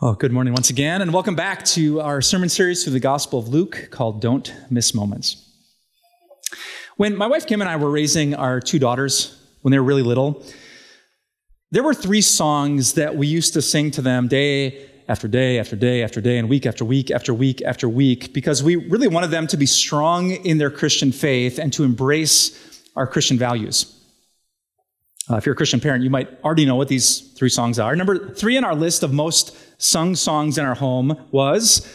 Oh, good morning once again, and welcome back to our sermon series through the Gospel of Luke called Don't Miss Moments. When my wife Kim and I were raising our two daughters when they were really little, there were three songs that we used to sing to them day after day after day after day and week after week after week after week because we really wanted them to be strong in their Christian faith and to embrace our Christian values. If you're a Christian parent, you might already know what these three songs are. Number three on our list of most sung songs in our home was,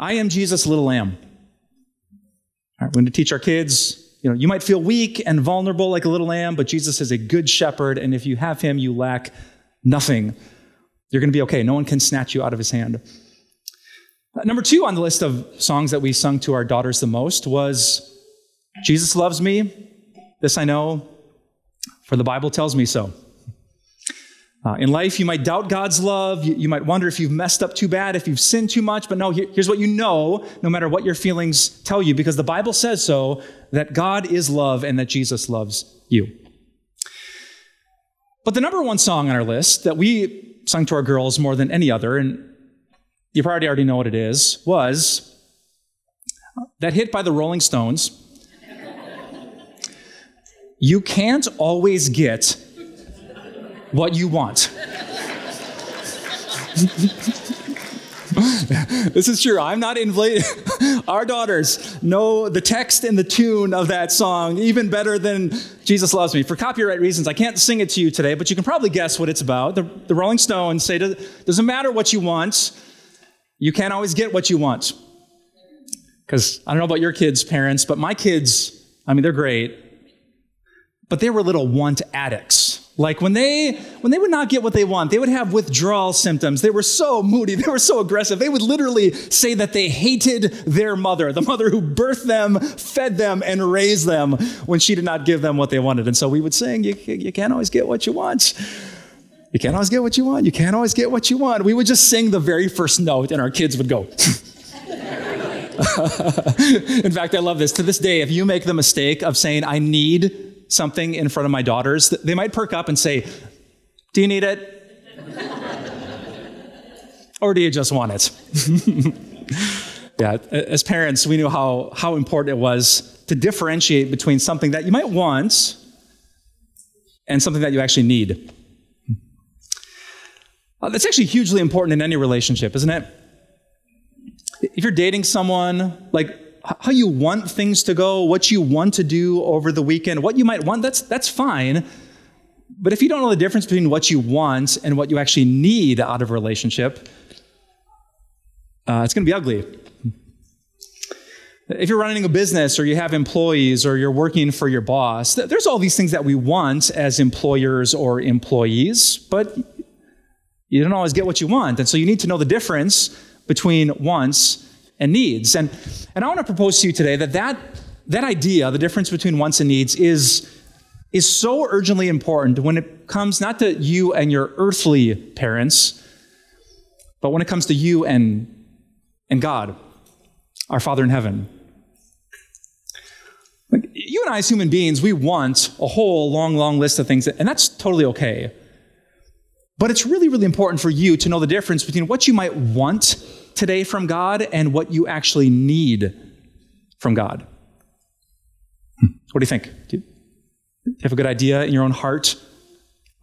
I Am Jesus' Little Lamb. All right, we're going to teach our kids, you might feel weak and vulnerable like a little lamb, but Jesus is a good shepherd, and if you have him, you lack nothing. You're going to be okay. No one can snatch you out of his hand. Number two on the list of songs that we sung to our daughters the most was, Jesus loves me, this I know, for the Bible tells me so. In life, you might doubt God's love. You might wonder if you've messed up too bad, if you've sinned too much. But no, here's what you know, no matter what your feelings tell you, because the Bible says so, that God is love and that Jesus loves you. But the number one song on our list that we sung to our girls more than any other, and you probably already know what it is, was that hit by the Rolling Stones, You Can't Always Get What You Want. This is true. I'm not inflating. Our daughters know the text and the tune of that song even better than Jesus Loves Me. For copyright reasons, I can't sing it to you today, but you can probably guess what it's about. The Rolling Stones say, doesn't matter what you want, you can't always get what you want. Because I don't know about your kids' parents, but my kids, they're great. But they were little want addicts. Like when they would not get what they want, they would have withdrawal symptoms. They were so moody. They were so aggressive. They would literally say that they hated their mother, the mother who birthed them, fed them, and raised them when she did not give them what they wanted. And so we would sing, you can't always get what you want. You can't always get what you want. You can't always get what you want. We would just sing the very first note, and our kids would go. In fact, I love this. To this day, if you make the mistake of saying, I need something in front of my daughters, they might perk up and say, do you need it? Or do you just want it? Yeah, as parents, we knew how important it was to differentiate between something that you might want and something that you actually need. That's actually hugely important in any relationship, isn't it? If you're dating someone, how you want things to go, what you want to do over the weekend, what you might want, that's fine. But if you don't know the difference between what you want and what you actually need out of a relationship, it's going to be ugly. If you're running a business or you have employees or you're working for your boss, there's all these things that we want as employers or employees, but you don't always get what you want. And so you need to know the difference between wants and needs. And I want to propose to you today that idea, the difference between wants and needs, is so urgently important when it comes not to you and your earthly parents, but when it comes to you and God, our Father in heaven. You and I as human beings, we want a whole long list of things, and that's totally okay. But it's really important for you to know the difference between what you might want today from God and what you actually need from God. What do you think? Do you have a good idea in your own heart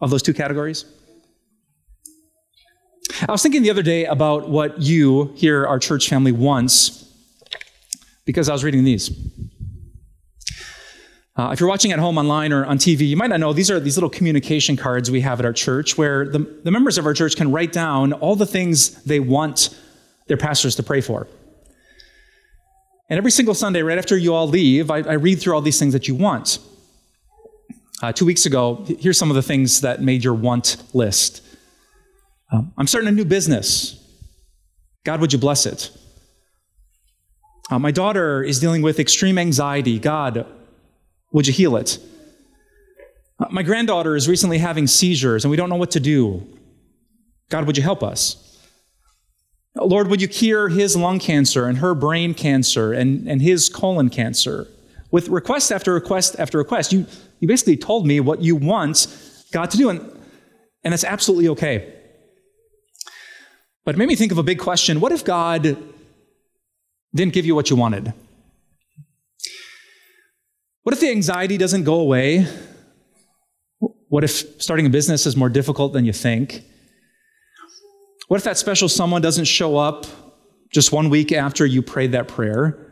of those two categories? I was thinking the other day about what you here, our church family, wants, because I was reading these. If you're watching at home online or on TV, you might not know, these are these little communication cards we have at our church where the members of our church can write down all the things they want their pastors to pray for. And every single Sunday, right after you all leave, I read through all these things that you want. 2 weeks ago, here's some of the things that made your want list. I'm starting a new business. God, would you bless it? My daughter is dealing with extreme anxiety. God, would you heal it? My granddaughter is recently having seizures and we don't know what to do. God, would you help us? Lord, would you cure his lung cancer and her brain cancer and his colon cancer? With request after request after request, you basically told me what you want God to do, and that's absolutely okay. But it made me think of a big question. What if God didn't give you what you wanted? What if the anxiety doesn't go away? What if starting a business is more difficult than you think? What if that special someone doesn't show up just 1 week after you prayed that prayer?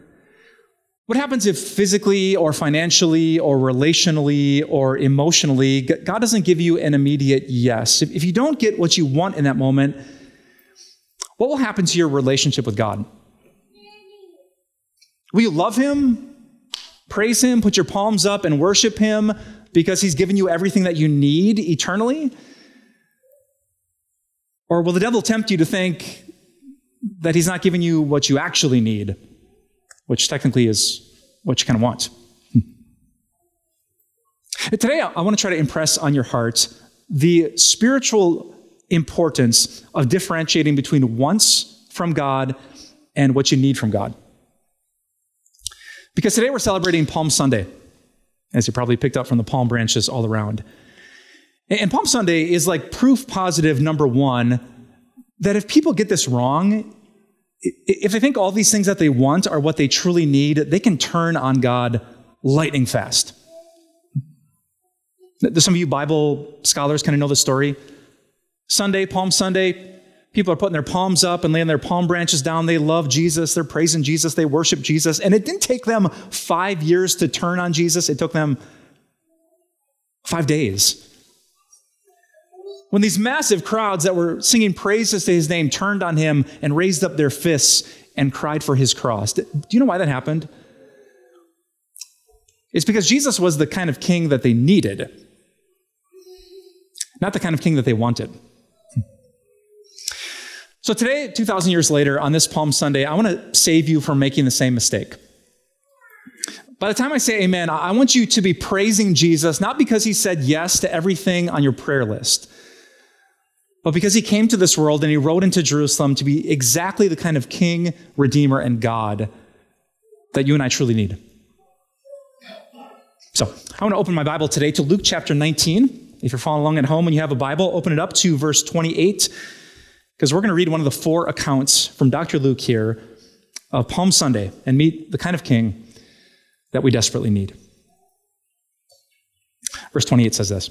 What happens if physically or financially or relationally or emotionally, God doesn't give you an immediate yes? If you don't get what you want in that moment, what will happen to your relationship with God? Will you love Him, praise Him, put your palms up and worship Him because He's given you everything that you need eternally? Or will the devil tempt you to think that He's not giving you what you actually need, which technically is what you kind of want? Today, I want to try to impress on your heart the spiritual importance of differentiating between wants from God and what you need from God. Because today we're celebrating Palm Sunday, as you probably picked up from the palm branches all around. And Palm Sunday is like proof positive number one that if people get this wrong, if they think all these things that they want are what they truly need, they can turn on God lightning fast. Some of you Bible scholars kind of know the story. Sunday, Palm Sunday, people are putting their palms up and laying their palm branches down. They love Jesus. They're praising Jesus. They worship Jesus. And it didn't take them 5 years to turn on Jesus. It took them 5 days. When these massive crowds that were singing praises to His name turned on Him and raised up their fists and cried for His cross. Do you know why that happened? It's because Jesus was the kind of king that they needed, not the kind of king that they wanted. So today, 2,000 years later, on this Palm Sunday, I want to save you from making the same mistake. By the time I say amen, I want you to be praising Jesus, not because He said yes to everything on your prayer list, but because He came to this world and He rode into Jerusalem to be exactly the kind of King, Redeemer, and God that you and I truly need. So I want to open my Bible today to Luke chapter 19. If you're following along at home and you have a Bible, open it up to verse 28, because we're going to read one of the four accounts from Dr. Luke here of Palm Sunday and meet the kind of King that we desperately need. Verse 28 says this.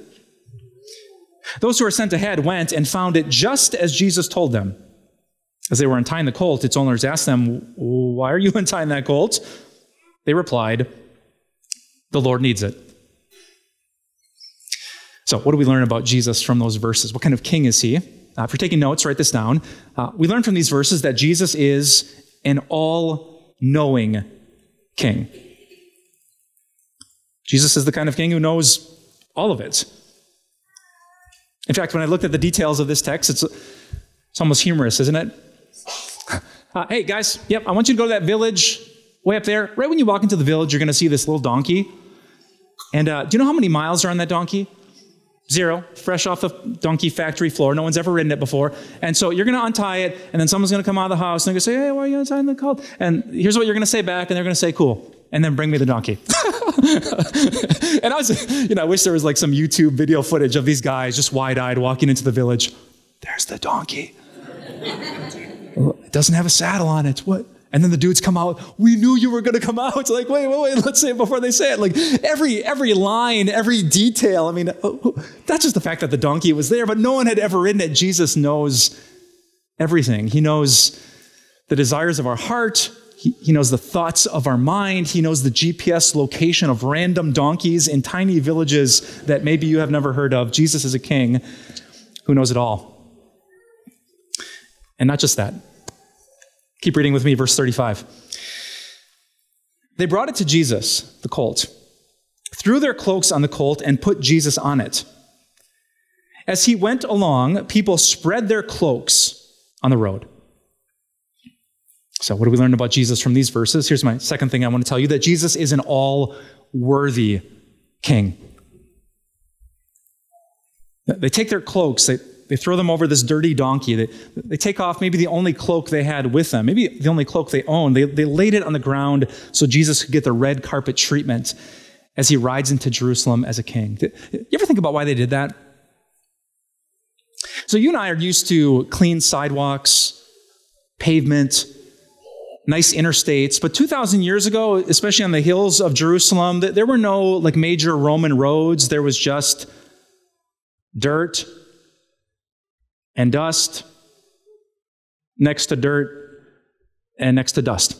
Those who were sent ahead went and found it just as Jesus told them. As they were untying the colt, its owners asked them, "Why are you untying that colt?" They replied, "The Lord needs it." So what do we learn about Jesus from those verses? What kind of king is He? If you're taking notes, write this down. We learn from these verses that Jesus is an all-knowing king. Jesus is the kind of king who knows all of it. In fact, when I looked at the details of this text, it's almost humorous, isn't it? Hey, guys, yep, I want you to go to that village way up there. Right when you walk into the village, you're going to see this little donkey. And do you know how many miles are on that donkey? 0, fresh off the donkey factory floor. No one's ever ridden it before. And so you're going to untie it, and then someone's going to come out of the house, and they're going to say, "Hey, why are you untying the colt?" And here's what you're going to say back, and they're going to say, "Cool. And then bring me the donkey." And I wish there was like some YouTube video footage of these guys just wide-eyed walking into the village. "There's the donkey. It doesn't have a saddle on it. What?" And then the dudes come out. "We knew you were going to come out." Like, wait, let's say it before they say it. Like every line, every detail. I mean, that's just the fact that the donkey was there, but no one had ever ridden it. Jesus knows everything. He knows the desires of our heart. He knows the thoughts of our mind. He knows the GPS location of random donkeys in tiny villages that maybe you have never heard of. Jesus is a king who knows it all. And not just that. Keep reading with me, verse 35. They brought it to Jesus, the colt, threw their cloaks on the colt, and put Jesus on it. As He went along, people spread their cloaks on the road. So what do we learn about Jesus from these verses? Here's my second thing I want to tell you, that Jesus is an all-worthy king. They take their cloaks, they throw them over this dirty donkey. They take off maybe the only cloak they had with them, maybe the only cloak they owned. They laid it on the ground so Jesus could get the red carpet treatment as he rides into Jerusalem as a king. You ever think about why they did that? So you and I are used to clean sidewalks, pavement, nice interstates, but 2,000 years ago, especially on the hills of Jerusalem, there were no like major Roman roads. There was just dirt and dust next to dirt and next to dust.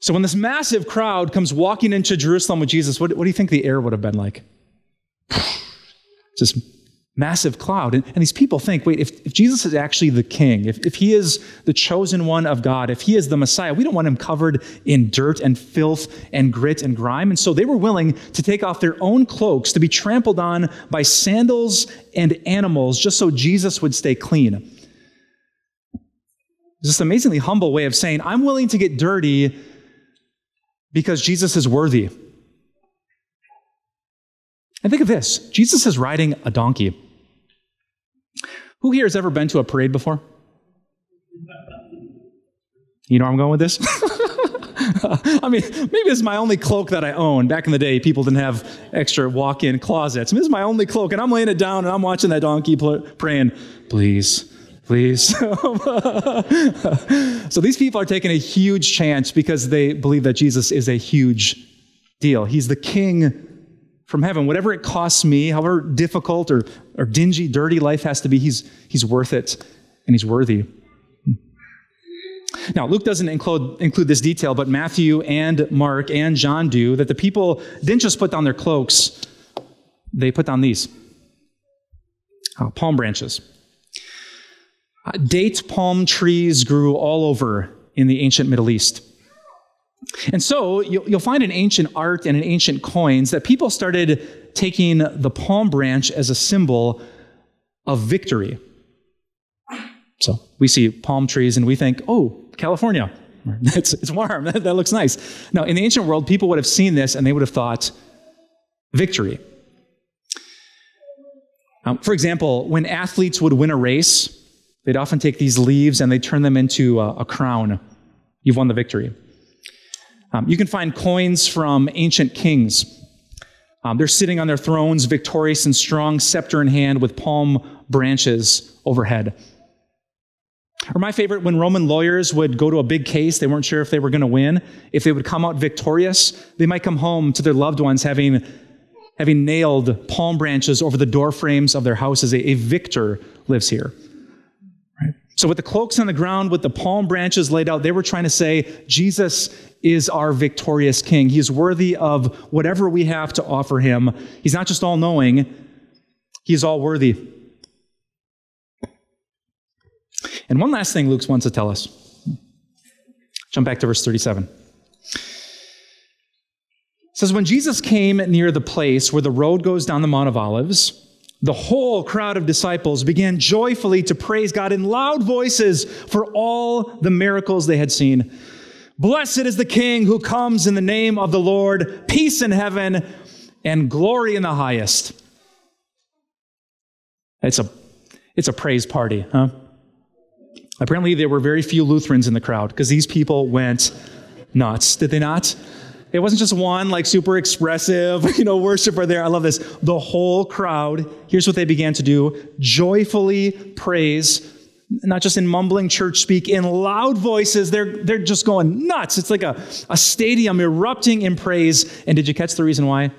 So when this massive crowd comes walking into Jerusalem with Jesus, what do you think the air would have been like? Just massive cloud. And these people think, wait, if Jesus is actually the king, if he is the chosen one of God, if he is the Messiah, we don't want him covered in dirt and filth and grit and grime. And so they were willing to take off their own cloaks, to be trampled on by sandals and animals, just so Jesus would stay clean. This amazingly humble way of saying, I'm willing to get dirty because Jesus is worthy. And think of this, Jesus is riding a donkey. Who here has ever been to a parade before? You know where I'm going with this? I mean, maybe this is my only cloak that I own. Back in the day, people didn't have extra walk-in closets. I mean, this is my only cloak, and I'm laying it down, and I'm watching that donkey praying, please, please. So these people are taking a huge chance because they believe that Jesus is a huge deal. He's the king from heaven. Whatever it costs me, however difficult or dingy, dirty life has to be, he's worth it, and he's worthy. Now, Luke doesn't include this detail, but Matthew and Mark and John do, that the people didn't just put down their cloaks, they put down these palm branches. Date palm trees grew all over in the ancient Middle East. And so you'll find in ancient art and in ancient coins that people started taking the palm branch as a symbol of victory. So we see palm trees and we think, oh, California, it's warm, that looks nice. Now, in the ancient world, people would have seen this and they would have thought, victory. For example, when athletes would win a race, they'd often take these leaves and they turn them into a crown. You've won the victory. You can find coins from ancient kings. They're sitting on their thrones, victorious and strong, scepter in hand, with palm branches overhead. Or my favorite, when Roman lawyers would go to a big case, they weren't sure if they were going to win. If they would come out victorious, they might come home to their loved ones having nailed palm branches over the door frames of their houses. A victor lives here. So with the cloaks on the ground, with the palm branches laid out, they were trying to say, Jesus is our victorious king. He is worthy of whatever we have to offer him. He's not just all-knowing, he is all-worthy. And one last thing Luke wants to tell us. Jump back to verse 37. It says, when Jesus came near the place where the road goes down the Mount of Olives, the whole crowd of disciples began joyfully to praise God in loud voices for all the miracles they had seen. Blessed is the King who comes in the name of the Lord, peace in heaven and glory in the highest. It's a praise party, huh? Apparently there were very few Lutherans in the crowd because these people went nuts, did they not? It wasn't just one, like, super expressive, worshiper there. I love this. The whole crowd, here's what they began to do, joyfully praise, not just in mumbling church speak, in loud voices. They're just going nuts. It's like a stadium erupting in praise. And did you catch the reason why?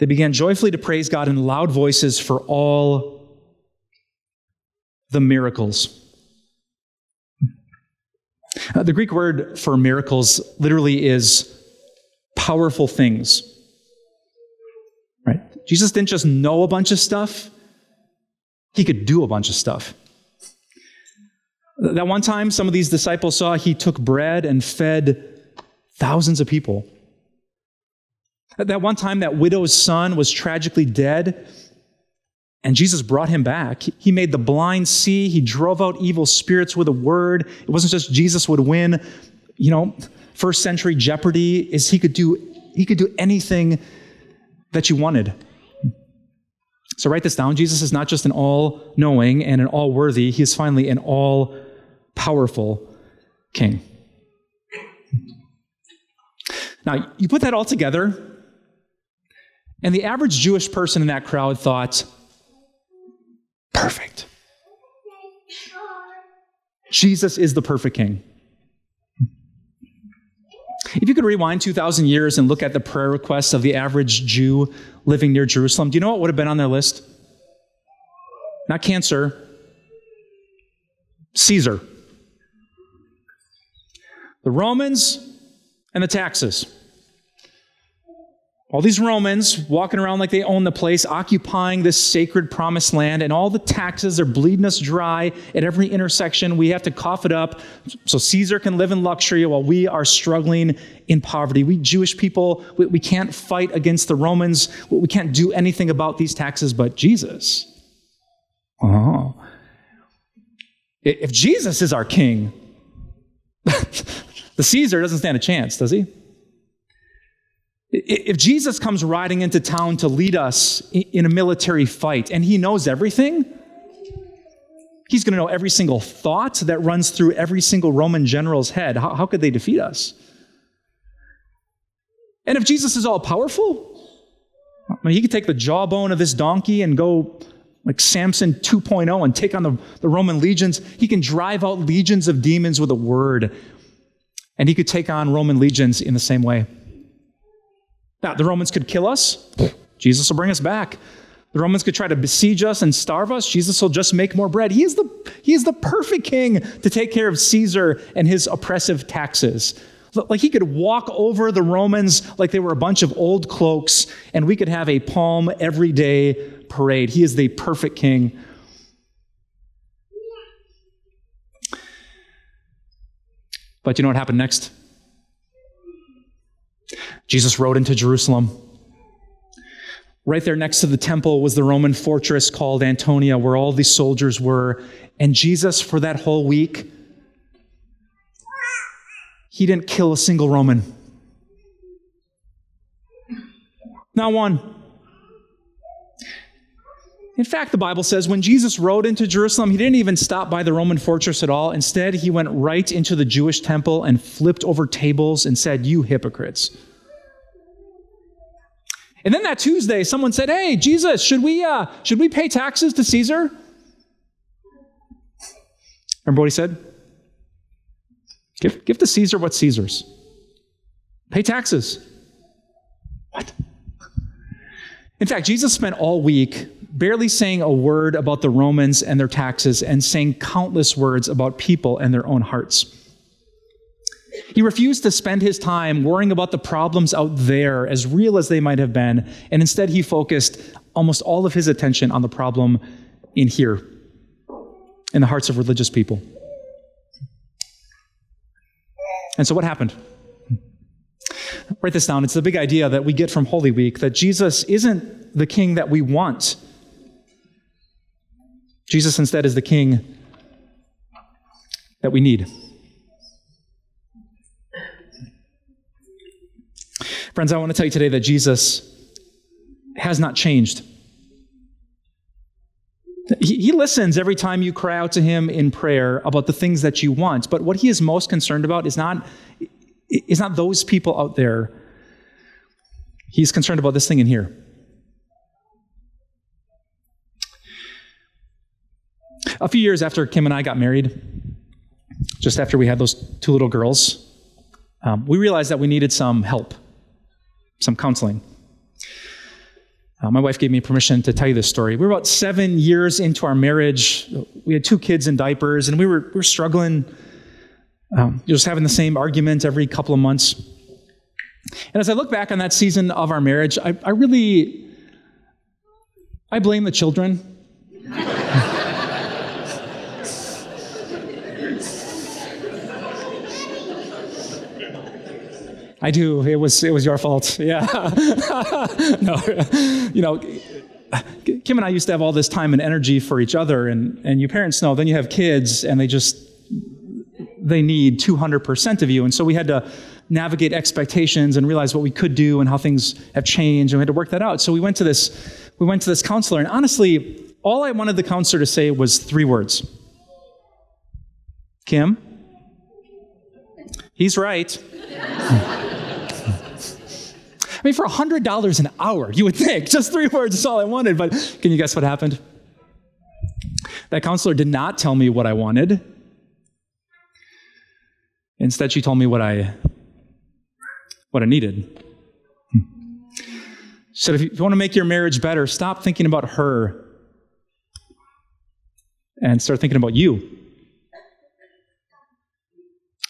They began joyfully to praise God in loud voices for all the miracles. The Greek word for miracles literally is powerful things, right? Jesus didn't just know a bunch of stuff. He could do a bunch of stuff. That one time, some of these disciples saw he took bread and fed thousands of people. That one time, that widow's son was tragically dead, And Jesus brought him back. He made the blind see. He drove out evil spirits with a word. It wasn't just Jesus would win. You know, first century Jeopardy is he could do anything that you wanted. So write this down. Jesus is not just an all-knowing and an all-worthy. He is finally an all-powerful king. Now, you put that all together, and the average Jewish person in that crowd thought, perfect. Jesus is the perfect king. If you could rewind 2,000 years and look at the prayer requests of the average Jew living near Jerusalem, do you know what would have been on their list? Not cancer. Caesar. The Romans and the taxes. All these Romans walking around like they own the place, occupying this sacred promised land, and all the taxes are bleeding us dry at every intersection. We have to cough it up so Caesar can live in luxury while we are struggling in poverty. We Jewish people, we can't fight against the Romans. We can't do anything about these taxes but Jesus. Oh. If Jesus is our king, the Caesar doesn't stand a chance, does he? If Jesus comes riding into town to lead us in a military fight, and he knows everything, he's going to know every single thought that runs through every single Roman general's head. How could they defeat us? And if Jesus is all-powerful, I mean, he could take the jawbone of this donkey and go like Samson 2.0 and take on the Roman legions. He can drive out legions of demons with a word, and he could take on Roman legions in the same way. Now, the Romans could kill us. Jesus will bring us back. The Romans could try to besiege us and starve us. Jesus will just make more bread. He is the perfect king to take care of Caesar and his oppressive taxes. Like he could walk over the Romans like they were a bunch of old cloaks, and we could have a palm every day parade. He is the perfect king. But you know what happened next? Jesus rode into Jerusalem. Right there next to the temple was the Roman fortress called Antonia, where all these soldiers were. And Jesus, for that whole week, he didn't kill a single Roman. Not one. In fact, the Bible says when Jesus rode into Jerusalem, he didn't even stop by the Roman fortress at all. Instead, he went right into the Jewish temple and flipped over tables and said, "You hypocrites." And then that Tuesday, someone said, "Hey, Jesus, should we pay taxes to Caesar?" Remember what he said? Give to Caesar what's Caesar's. Pay taxes. What? In fact, Jesus spent all week barely saying a word about the Romans and their taxes and saying countless words about people and their own hearts. He refused to spend his time worrying about the problems out there, as real as they might have been, and instead he focused almost all of his attention on the problem in here, in the hearts of religious people. And so what happened? Write this down. It's the big idea that we get from Holy Week, that Jesus isn't the king that we want. Jesus instead is the king that we need. Friends, I want to tell you today that Jesus has not changed. He listens every time you cry out to him in prayer about the things that you want, but what he is most concerned about is not those people out there. He's concerned about this thing in here. A few years after Kim and I got married, just after we had those two little girls, we realized that we needed some help, some counseling. My wife gave me permission to tell you this story. We were about 7 years into our marriage. We had two kids in diapers, and we were struggling, just having the same argument every couple of months. And as I look back on that season of our marriage, I blame the children. I do. It was your fault. Yeah. No. You know, Kim and I used to have all this time and energy for each other, and you parents know, then you have kids, and they need 200% of you. And so we had to navigate expectations and realize what we could do and how things have changed, and we had to work that out. So we went to this counselor, and honestly, all I wanted the counselor to say was three words. Kim? He's right. I mean, for $100 an hour, you would think, just three words is all I wanted, but can you guess what happened? That counselor did not tell me what I wanted. Instead, she told me what I needed. She said, if you want to make your marriage better, stop thinking about her and start thinking about you.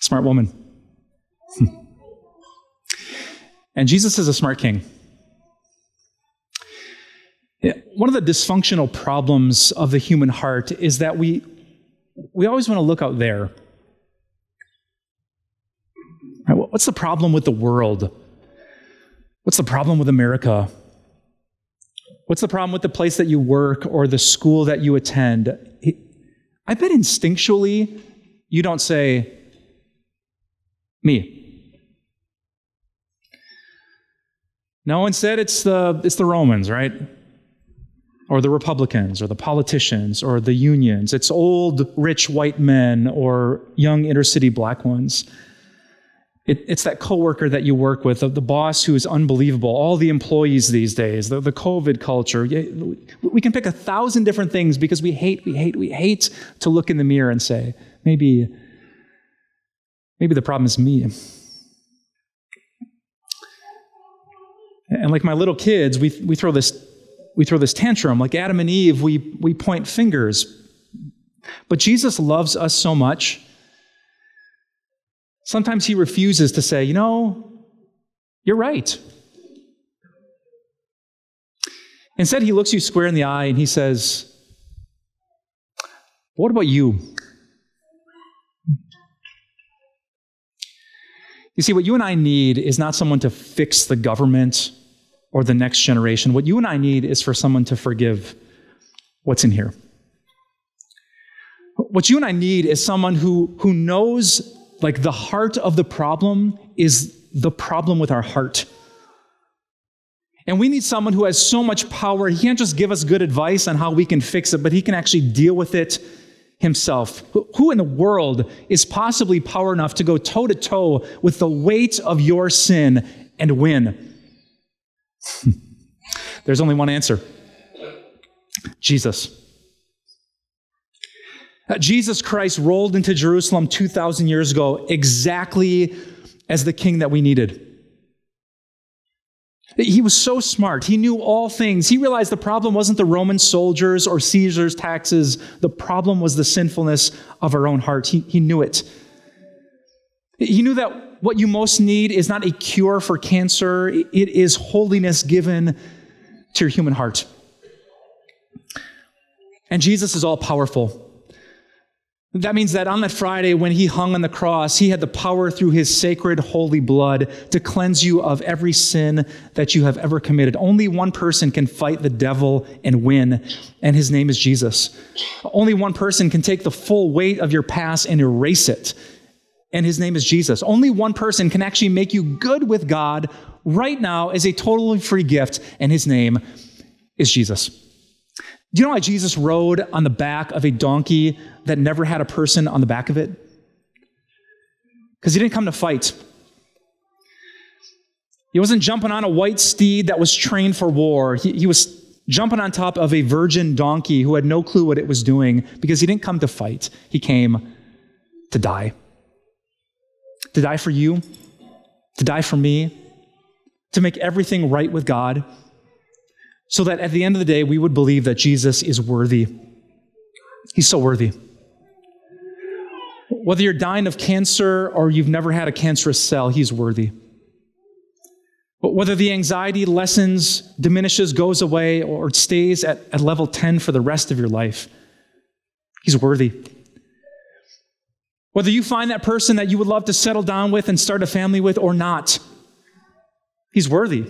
Smart woman. And Jesus is a smart king. One of the dysfunctional problems of the human heart is that we always want to look out there. What's the problem with the world? What's the problem with America? What's the problem with the place that you work or the school that you attend? I bet instinctually you don't say, me. No, instead it's the Romans, right? Or the Republicans, or the politicians, or the unions. It's old, rich white men, or young inner city black ones. It's that coworker that you work with, the boss who is unbelievable, all the employees these days, the COVID culture. We can pick 1,000 different things because we hate to look in the mirror and say, maybe the problem is me. And like my little kids, we throw this tantrum. Like Adam and Eve, we point fingers. But Jesus loves us so much. Sometimes he refuses to say, you're right. Instead, he looks you square in the eye and he says, what about you? You see, what you and I need is not someone to fix the government or the next generation. What you and I need is for someone to forgive what's in here. What you and I need is someone who knows, like, the heart of the problem is the problem with our heart. And we need someone who has so much power, he can't just give us good advice on how we can fix it, but he can actually deal with it himself. Who in the world is possibly power enough to go toe-to-toe with the weight of your sin and win? There's only one answer. Jesus. Jesus Christ rolled into Jerusalem 2,000 years ago exactly as the king that we needed. He was so smart. He knew all things. He realized the problem wasn't the Roman soldiers or Caesar's taxes. The problem was the sinfulness of our own heart. He knew it. He knew that what you most need is not a cure for cancer. It is holiness given to your human heart. And Jesus is all-powerful. That means that on that Friday when he hung on the cross, he had the power through his sacred holy blood to cleanse you of every sin that you have ever committed. Only one person can fight the devil and win, and his name is Jesus. Only one person can take the full weight of your past and erase it, and his name is Jesus. Only one person can actually make you good with God right now as a totally free gift, and his name is Jesus. Do you know why Jesus rode on the back of a donkey that never had a person on the back of it? Because he didn't come to fight. He wasn't jumping on a white steed that was trained for war. He was jumping on top of a virgin donkey who had no clue what it was doing, because he didn't come to fight. He came to die. To die for you, to die for me, to make everything right with God, so that at the end of the day, we would believe that Jesus is worthy. He's so worthy. Whether you're dying of cancer or you've never had a cancerous cell, he's worthy. But whether the anxiety lessens, diminishes, goes away, or stays at level 10 for the rest of your life, he's worthy. Whether you find that person that you would love to settle down with and start a family with or not, he's worthy.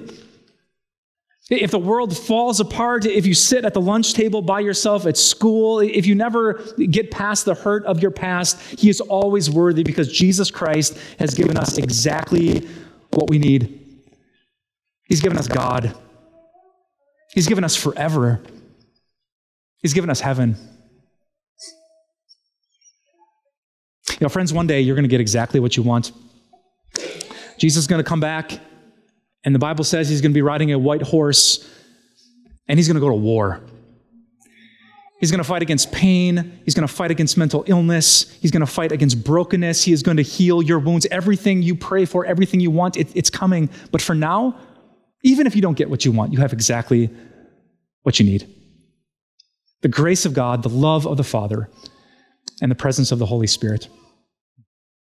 If the world falls apart, if you sit at the lunch table by yourself at school, if you never get past the hurt of your past, he is always worthy because Jesus Christ has given us exactly what we need. He's given us God. He's given us forever. He's given us heaven. You know, friends, one day you're going to get exactly what you want. Jesus is going to come back, and the Bible says he's going to be riding a white horse, and he's going to go to war. He's going to fight against pain. He's going to fight against mental illness. He's going to fight against brokenness. He is going to heal your wounds. Everything you pray for, everything you want, it's coming. But for now, even if you don't get what you want, you have exactly what you need. The grace of God, the love of the Father, and the presence of the Holy Spirit.